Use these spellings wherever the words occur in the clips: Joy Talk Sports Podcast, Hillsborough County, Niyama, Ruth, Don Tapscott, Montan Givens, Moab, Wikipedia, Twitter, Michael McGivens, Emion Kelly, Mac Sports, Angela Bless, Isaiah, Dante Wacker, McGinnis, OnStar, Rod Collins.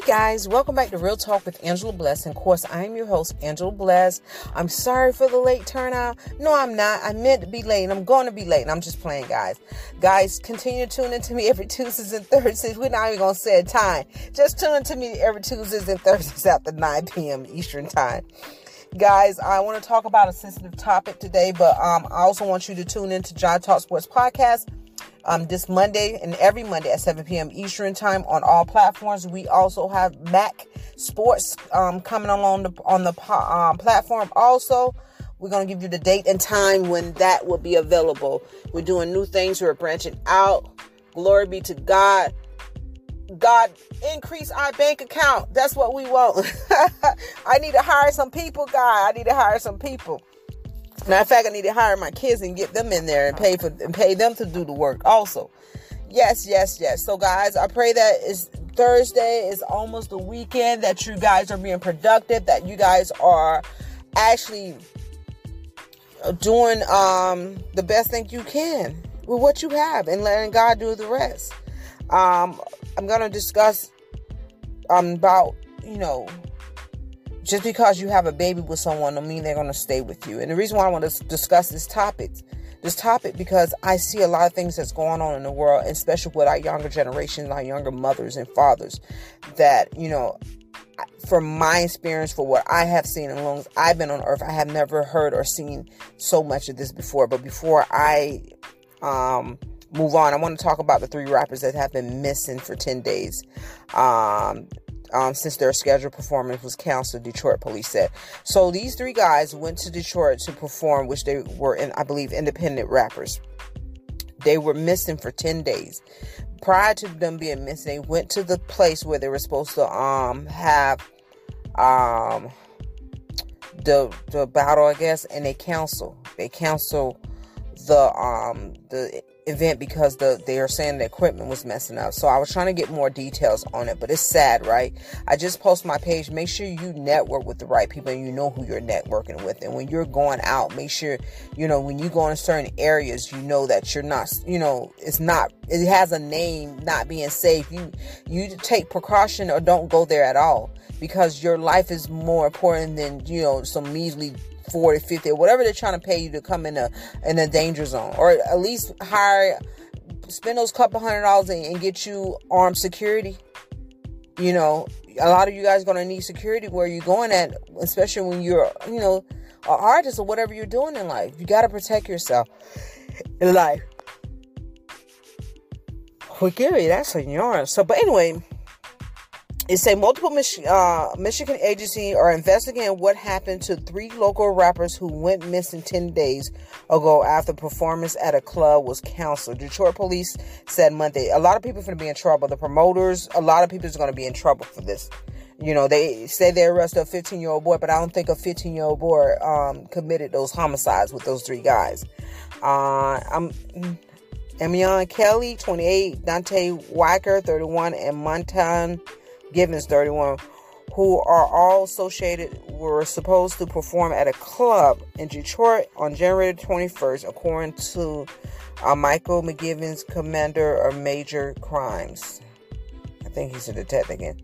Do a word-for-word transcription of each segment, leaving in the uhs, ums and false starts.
Hey guys, welcome back to Real Talk with Angela Bless. And of course, I am your host, Angela Bless. I'm sorry for the late turnout. No, I'm not. I meant to be late and I'm going to be late and I'm just playing, guys. Guys, continue to tune into me every Tuesdays and Thursdays. We're not even going to set a time. Just tune into me every Tuesdays and Thursdays after nine p.m. Eastern time. Guys, I want to talk about a sensitive topic today, but um, I also want you to tune into Joy Talk Sports Podcast. Um, this Monday and every Monday at seven p.m. Eastern time on all platforms. We also have Mac Sports um, coming along the, on the um, platform. Also, we're going to give you the date and time when that will be available. We're doing new things. We're branching out. Glory be to God. God, increase our bank account. That's what we want. I need to hire some people, God. I need to hire some people. Matter of fact, I need to hire my kids and get them in there and pay for and pay them to do the work also. Yes, yes, yes. So, guys, I pray that it's Thursday. It's almost the weekend, that you guys are being productive, that you guys are actually doing um, the best thing you can with what you have and letting God do the rest. Um, I'm going to discuss um, about, you know, just because you have a baby with someone don't mean they're going to stay with you. And the reason why I want to discuss this topic, this topic, because I see a lot of things that's going on in the world, especially with our younger generation, our younger mothers and fathers, that, you know, from my experience, for what I have seen and long as I've been on earth, I have never heard or seen so much of this before. But before I um, move on, I want to talk about the three rappers that have been missing for ten days. Um... Um, since their scheduled performance was canceled, Detroit police said. So these three guys went to Detroit to perform, which they were, in, I believe, independent rappers. They were missing for ten days. Prior to them being missing, they went to the place where they were supposed to um have um the the battle, I guess, and they canceled. They canceled the um the. event because the they are saying the equipment was messing up. So I was trying to get more details on it, but it's sad, right? I just post my page. Make sure you network with the right people and you know who you're networking with. And when you're going out, make sure, you know, when you go in certain areas, you know that you're not, you know, it's not, it has a name, not being safe. You, you take precaution or don't go there at all, because your life is more important than, you know, some measly forty, fifty, or whatever they're trying to pay you to come in a in a danger zone, or at least hire, spend those couple hundred dollars and, and get you armed security. You know, a lot of you guys are gonna need security where you're going at, especially when you're, you know, an artist or whatever you're doing in life. You gotta protect yourself in life. Well, Gary, that's a yarn. So, but anyway. It say multiple Mich- uh, Michigan agencies are investigating what happened to three local rappers who went missing ten days ago after performance at a club was canceled. Detroit police said Monday. A lot of people are going to be in trouble. The promoters, a lot of people are going to be in trouble for this. You know, they say they arrested a fifteen-year-old boy, but I don't think a fifteen-year-old boy um, committed those homicides with those three guys. Uh, I'm... Emion Kelly, twenty-eight, Dante Wacker, thirty-one, and Montan Givens, thirty-one, who are all associated, were supposed to perform at a club in Detroit on January twenty-first, according to uh, Michael McGivens, commander of major crimes. I think he's a detective again.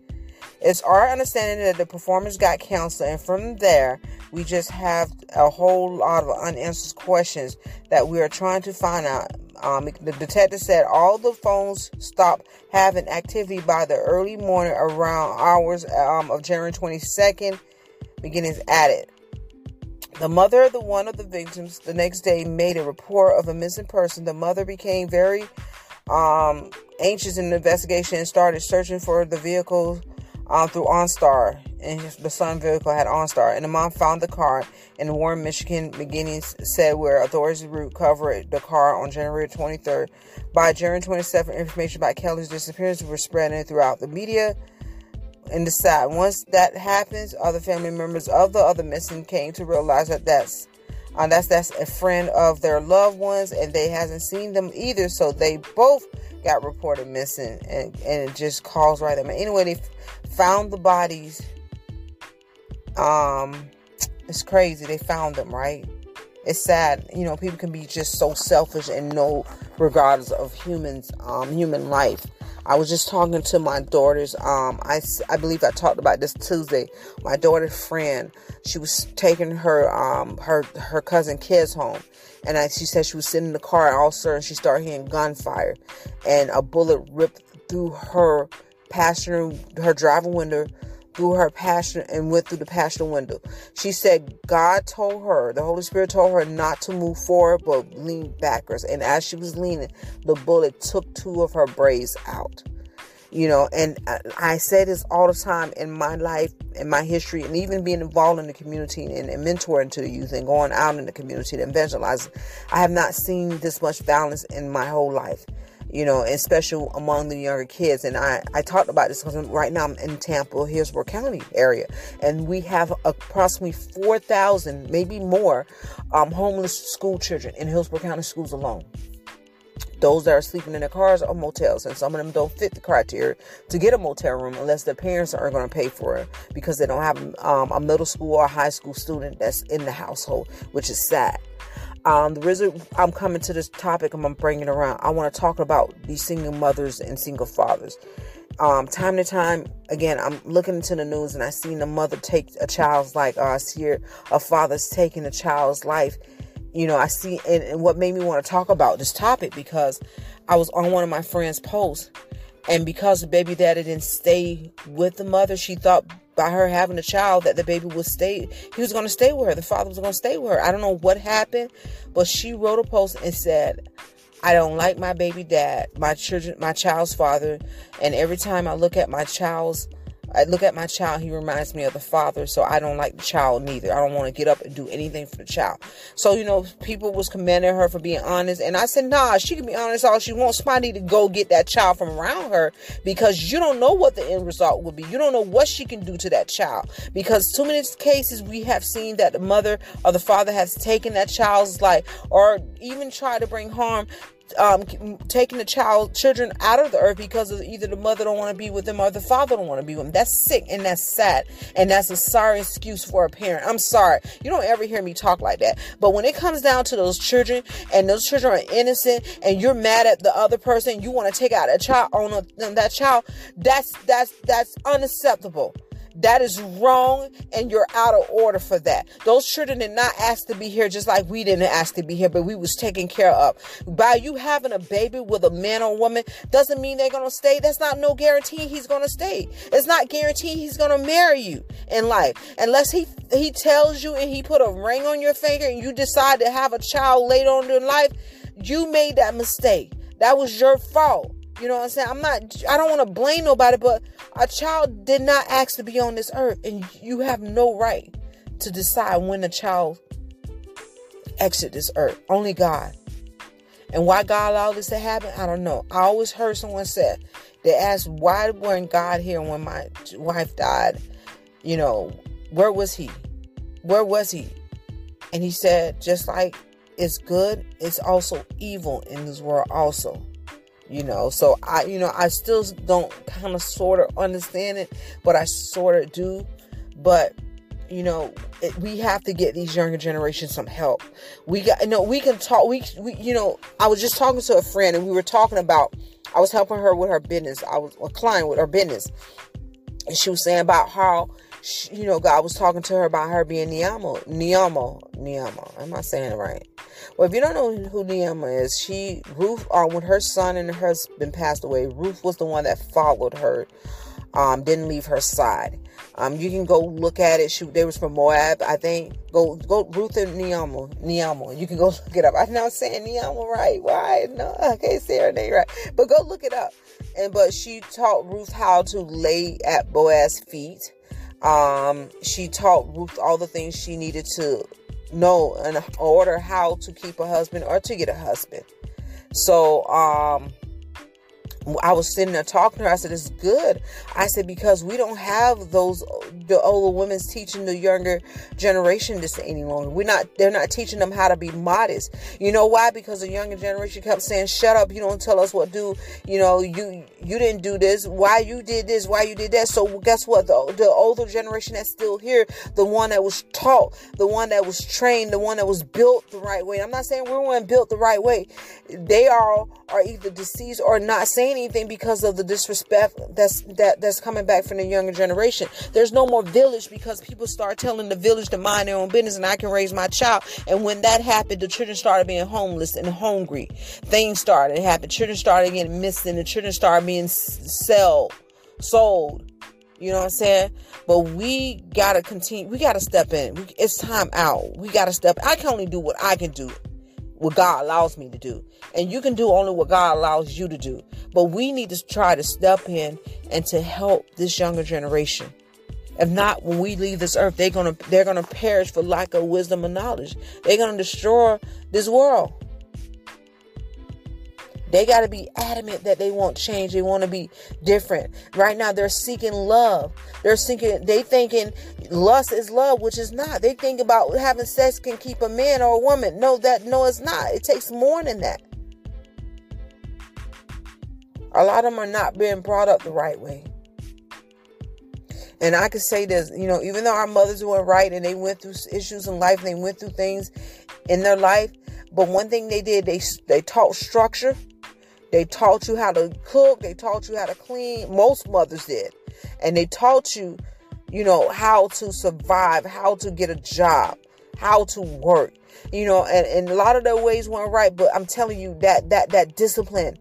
It's our understanding that the performance got canceled, and from there, we just have a whole lot of unanswered questions that we are trying to find out. Um, the detective said all the phones stopped having activity by the early morning around hours um, of January twenty-second. McGinnis added. The mother of the one of the victims the next day made a report of a missing person. The mother became very um, anxious in the investigation and started searching for the vehicle um, through OnStar. And the son's vehicle had OnStar. And the mom found the car in Warren, Michigan, McGinnis said, where authorities recovered the car on January twenty-third. By January twenty-seventh, information about Kelly's disappearance was spreading throughout the media and the side. Once that happens, other family members of the other missing came to realize that that's, uh, that's, that's a friend of their loved ones, and they hasn't seen them either. So they both got reported missing, and, and it just caused right there. Anyway, they found the bodies. Um, it's crazy. They found them, right? it's sad, you know, people can be just so selfish and no regards of humans, um, human life. I was just talking to my daughters. Um, I, I believe I talked about this Tuesday. My daughter's friend, she was taking her um her her cousin kids home, and I, she said she was sitting in the car, and all of a sudden she started hearing gunfire, and a bullet ripped through her passenger, her driver window, through her passion and went through the passion window. She said God told her, the Holy Spirit told her not to move forward, but lean backwards. And as she was leaning, the bullet took two of her braids out. You know, and I, I say this all the time in my life, in my history, and even being involved in the community and, and mentoring to the youth and going out in the community to evangelize. I have not seen this much violence in my whole life. You know, especially among the younger kids. And I, I talked about this because right now I'm in Tampa, Hillsborough County area. And we have approximately four thousand, maybe more, um, homeless school children in Hillsborough County schools alone. Those that are sleeping in their cars are motels. And some of them don't fit the criteria to get a motel room unless their parents aren't going to pay for it. Because they don't have um, a middle school or a high school student that's in the household, which is sad. Um, the reason I'm coming to this topic and I'm bringing it around, I want to talk about these single mothers and single fathers. Um, time to time, again, I'm looking into the news and I seen a mother take a child's life. Or I see her, a father's taking a child's life. You know, I see, and, and what made me want to talk about this topic, because I was on one of my friend's posts, and because the baby daddy didn't stay with the mother, she thought by her having a child that the baby would stay, he was going to stay with her, the father was going to stay with her. I don't know what happened, but she wrote a post and said, I don't like my baby dad, my children, my child's father, and every time I look at my child's, I look at my child, he reminds me of the father, so I don't like the child neither. I don't want to get up and do anything for the child. So, you know, people was commending her for being honest, and I said, nah, she can be honest all she wants. Somebody need to go get that child from around her, because you don't know what the end result will be. You don't know what she can do to that child, because too many cases we have seen that the mother or the father has taken that child's life, or even tried to bring harm, Um, taking the child, children out of the earth because of either the mother don't want to be with them or the father don't want to be with them. That's sick and that's sad, and that's a sorry excuse for a parent. I'm sorry. You don't ever hear me talk like that. But when it comes down to those children, and those children are innocent, and you're mad at the other person, you want to take out a child on, a, on that child. That's that's that's unacceptable. That is wrong, and you're out of order for that. Those children did not ask to be here, just like we didn't ask to be here, but we was taken care of. By you having a baby with a man or woman doesn't mean they're going to stay. That's not no guarantee he's going to stay. It's not guaranteed he's going to marry you in life. Unless he he tells you and he put a ring on your finger and you decide to have a child later on in life, you made that mistake. That was your fault. You know what I'm saying? I'm not, I don't want to blame nobody, but a child did not ask to be on this earth, and you have no right to decide when a child exit this earth. Only God. And why God allowed this to happen, I don't know. I always heard someone say, they asked, why weren't God here when my wife died? You know, where was he? Where was he? And he said, just like it's good, it's also evil in this world also. You know, so I, you know, I still don't kind of sort of understand it, but I sort of do. But, you know, it, we have to get these younger generations some help. We got, you know, we can talk, we, we, you know, I was just talking to a friend, and we were talking about, I was helping her with her business. I was a client with her business, and she was saying about how, she, you know, God was talking to her about her being Niyama, Niyama, Niyama. Am I saying it right? Well, if you don't know who Niyama is, she, Ruth, uh, when her son and her husband passed away, Ruth was the one that followed her, um, didn't leave her side. Um, you can go look at it. She, they was from Moab, I think. Go, go, Ruth and Niyama, Niyama. You can go look it up. I'm not saying Niyama right. Why? No, I can't say her name right. But go look it up. And but she taught Ruth how to lay at Boaz's feet. Um, she taught Ruth all the things she needed to know in order how to keep a husband or to get a husband. So um I was sitting there talking to her. I said, it's good. I said, because we don't have those, the older women's teaching the younger generation this any longer. We're not, they're not teaching them how to be modest. You know why? Because the younger generation kept saying, shut up. You don't tell us what do, you know, you, you didn't do this. Why you did this? Why you did that? So guess what? The, the older generation that's still here, the one that was taught, the one that was trained, the one that was built the right way. I'm not saying we weren't built the right way. They are, are either deceased or not saying anything because of the disrespect that's that that's coming back from the younger generation. There's no more village because people start telling the village to mind their own business and I can raise my child. And when that happened, the children started being homeless and hungry. Things started to happen. Children started getting missing. The children started being sold, sold. You know what I'm saying? But we got to continue. We got to step in. We, it's time out. We got to step. I can only do what I can do. What God allows me to do. And you can do only what God allows you to do. But we need to try to step in and to help this younger generation. If not, when we leave this earth, they're gonna they're gonna perish for lack of wisdom and knowledge. They're gonna destroy this world. They got to be adamant that they want change. They want to be different. Right now, they're seeking love. They're seeking. They thinking lust is love, which is not. They think about having sex can keep a man or a woman. No, that no, it's not. It takes more than that. A lot of them are not being brought up the right way. And I can say this, you know, even though our mothers were right and they went through issues in life, and they went through things in their life, but one thing they did, they they taught structure. They taught you how to cook. They taught you how to clean. Most mothers did. And they taught you, you know, how to survive, how to get a job, how to work, you know, and, and a lot of their ways weren't right. But I'm telling you that that that discipline,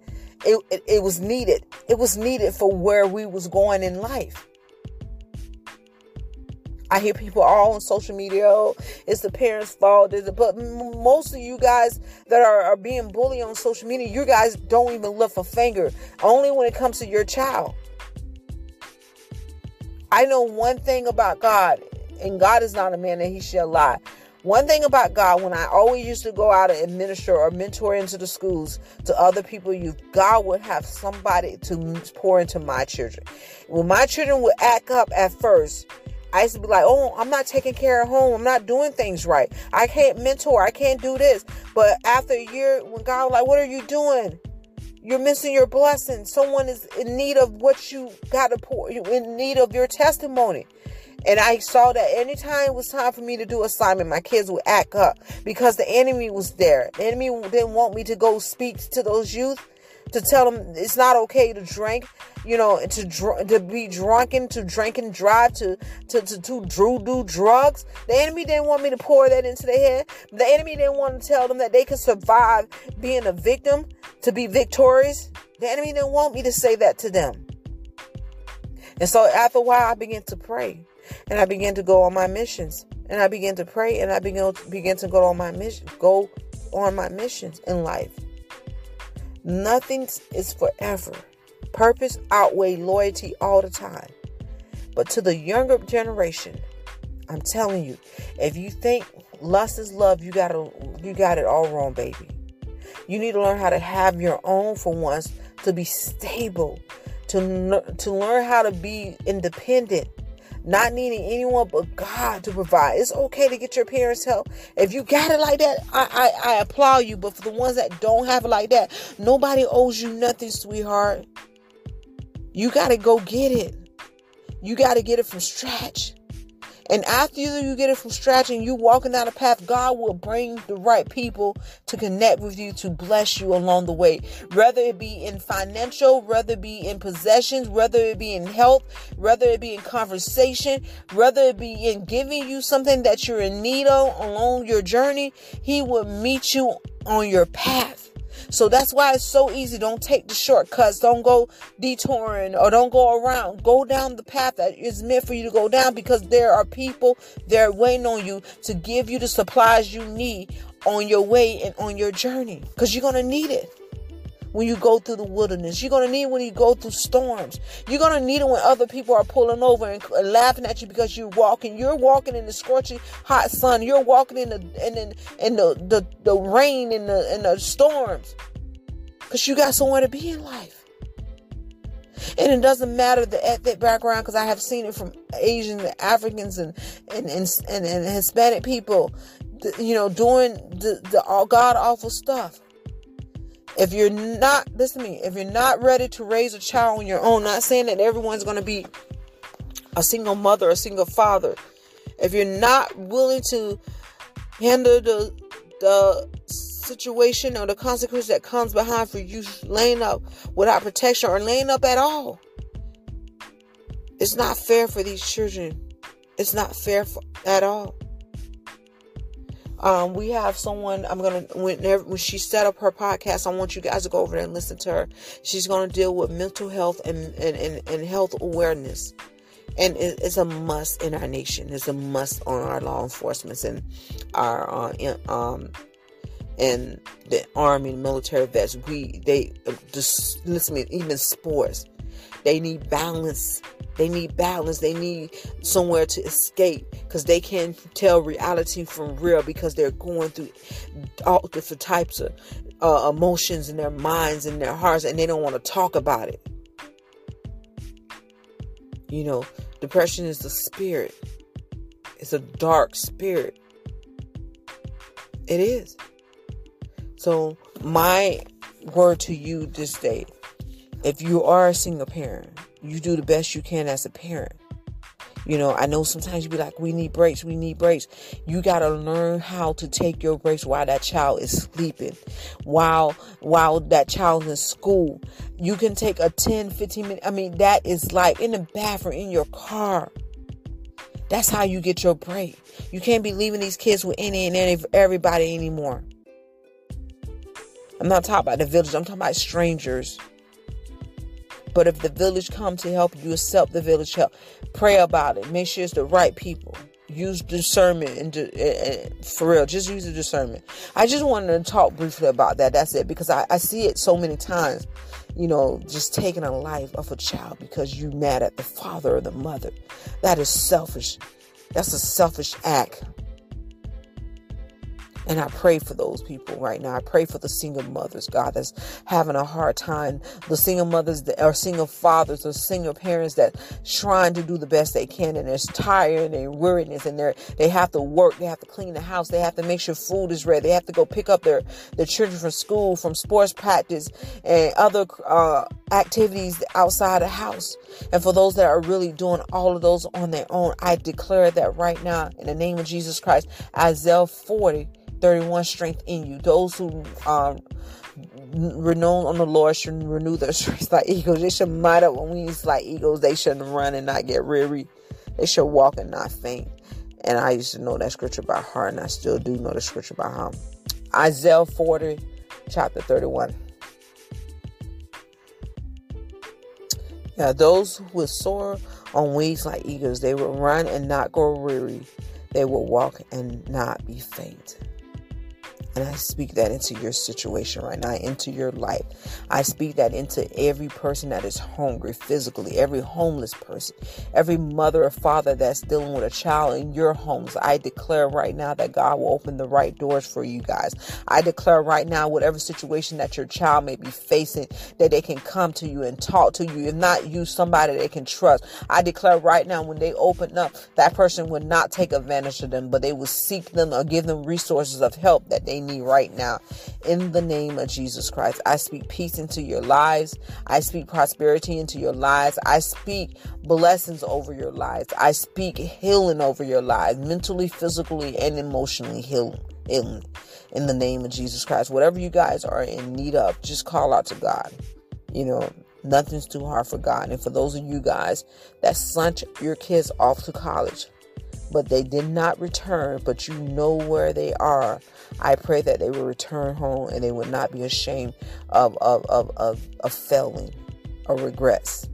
it, it, it was needed. It was needed for where we was going in life. I hear people all on social media, oh, it's the parents' fault. But most of you guys that are, are being bullied on social media, you guys don't even lift a finger. Only when it comes to your child. I know one thing about God, and God is not a man that he shall lie. One thing about God, when I always used to go out and administer or mentor into the schools to other people, youth, God would have somebody to pour into my children. When my children would act up at first, I used to be like, oh, I'm not taking care of home. I'm not doing things right. I can't mentor. I can't do this. But after a year, when God was like, what are you doing? You're missing your blessing. Someone is in need of what you got to pour. You're in need of your testimony. And I saw that anytime it was time for me to do assignment, my kids would act up because the enemy was there. The enemy didn't want me to go speak to those youth, to tell them it's not okay to drink, you know, to dr- to be drunken, to drink and drive, to to to, to do, do drugs. The enemy didn't want me to pour that into their head. The enemy didn't want to tell them that they could survive being a victim, to be victorious. The enemy didn't want me to say that to them. And so after a while, I began to pray, and I began to go on my missions, and I began to pray, and I began to, began to go on my mission, go on my missions in life. Nothing is forever. Purpose outweighs loyalty all the time. But to the younger generation, I'm telling you, if you think lust is love, you got you got it all wrong, baby. You need to learn how to have your own for once, to be stable, to, to learn how to be independent, not needing anyone but God to provide. It's okay to get your parents' help. If you got it like that, I, I, I applaud you. But for the ones that don't have it like that, nobody owes you nothing, sweetheart. You got to go get it. You got to get it from scratch. And after you get it from scratch and you walking down the path, God will bring the right people to connect with you, to bless you along the way. Whether it be in financial, whether it be in possessions, whether it be in health, whether it be in conversation, whether it be in giving you something that you're in need of along your journey, he will meet you on your path. So that's why it's so easy. Don't take the shortcuts. Don't go detouring or don't go around. Go down the path that is meant for you to go down, because there are people there waiting on you to give you the supplies you need on your way and on your journey, because you're going to need it. When you go through the wilderness, you're going to need it when you go through storms. You're going to need it when other people are pulling over and laughing at you because you're walking. You're walking in the scorching hot sun. You're walking in the in, in, in the, the, the rain and the, and the storms. Because you got somewhere to be in life. And it doesn't matter the ethnic background, because I have seen it from Asians and Africans and and and, and, and Hispanic people, you know, doing the, the all God awful stuff. If you're not, listen to me, if you're not ready to raise a child on your own, not saying that everyone's going to be a single mother, a single father. If you're not willing to handle the the situation or the consequence that comes behind for you laying up without protection or laying up at all, it's not fair for these children. It's not fair for, at all. Um, we have someone, I'm going to, whenever, when she set up her podcast, I want you guys to go over there and listen to her. She's going to deal with mental health and, and, and, and health awareness. And it, it's a must in our nation. It's a must on our law enforcement and our, uh, in, um, and the army and military vets. We, they, just listen to me, even sports. They need balance. They need balance. They need somewhere to escape, because they can't tell reality from real, because they're going through all different types of uh, emotions in their minds and their hearts, and they don't want to talk about it. You know, depression is a spirit. It's a dark spirit. It is. So my word to you this day, if you are a single parent, you do the best you can as a parent. You know, I know sometimes you be like, we need breaks, we need breaks. You got to learn how to take your breaks while that child is sleeping, while while that child is in school. You can take a ten, fifteen minute, I mean, that is like in the bathroom, in your car. That's how you get your break. You can't be leaving these kids with any and any, everybody anymore. I'm not talking about the village, I'm talking about strangers. But if the village come to help you, accept the village help. Pray about it. Make sure it's the right people. Use discernment. And, and, and for real, just use the discernment. I just wanted to talk briefly about that. That's it. Because I, I see it so many times. You know, just taking a life of a child because you mad at the father or the mother. That is selfish. That's a selfish act. And I pray for those people right now. I pray for the single mothers, God, that's having a hard time. The single mothers that are single fathers or single parents that trying to do the best they can, and they're tired and they're weariness, and they're, they have to work. They have to clean the house. They have to make sure food is ready. They have to go pick up their, their children from school, from sports practice and other uh, activities outside the house. And for those that are really doing all of those on their own, I declare that right now in the name of Jesus Christ, Isaiah forty, thirty-one, strength in you. Those who um, renown on the Lord should renew their strength like eagles. They should mount up on wings like eagles. They shouldn't run and not get weary. They should walk and not faint. And I used to know that scripture by heart, and I still do know the scripture by heart. Isaiah forty, chapter thirty-one. Now those who would soar on wings like eagles, they would run and not grow weary. They will walk and not be faint. And I speak that into your situation right now, into your life. I speak that into every person that is hungry physically, every homeless person, every mother or father that's dealing with a child in your homes. I declare right now that God will open the right doors for you guys. I declare right now, whatever situation that your child may be facing, that they can come to you and talk to you. If not you, somebody they can trust. I declare right now, when they open up, that person will not take advantage of them, but they will seek them or give them resources of help that they need right now. In the name of Jesus Christ, I speak peace into your lives. I speak prosperity into your lives. I speak blessings over your lives. I speak healing over your lives, mentally, physically, and emotionally healing. healing. In the name of Jesus Christ, whatever you guys are in need of, just call out to God. You know, nothing's too hard for God. And for those of you guys that sent your kids off to college, but they did not return, but you know where they are, I pray that they will return home and they would not be ashamed of of, of, of, of failing or regrets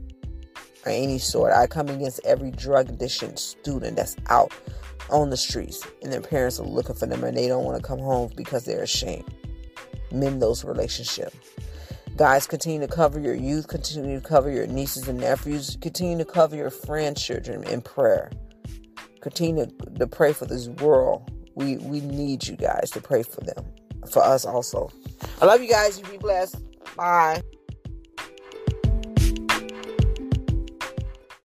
or any sort. I come against every drug addiction student that's out on the streets and their parents are looking for them and they don't want to come home because they're ashamed. Mend those relationships. Guys, continue to cover your youth, continue to cover your nieces and nephews, continue to cover your friends' children in prayer. Continue to pray for this world. We we need you guys to pray for them. For us also. I love you guys. You be blessed. Bye.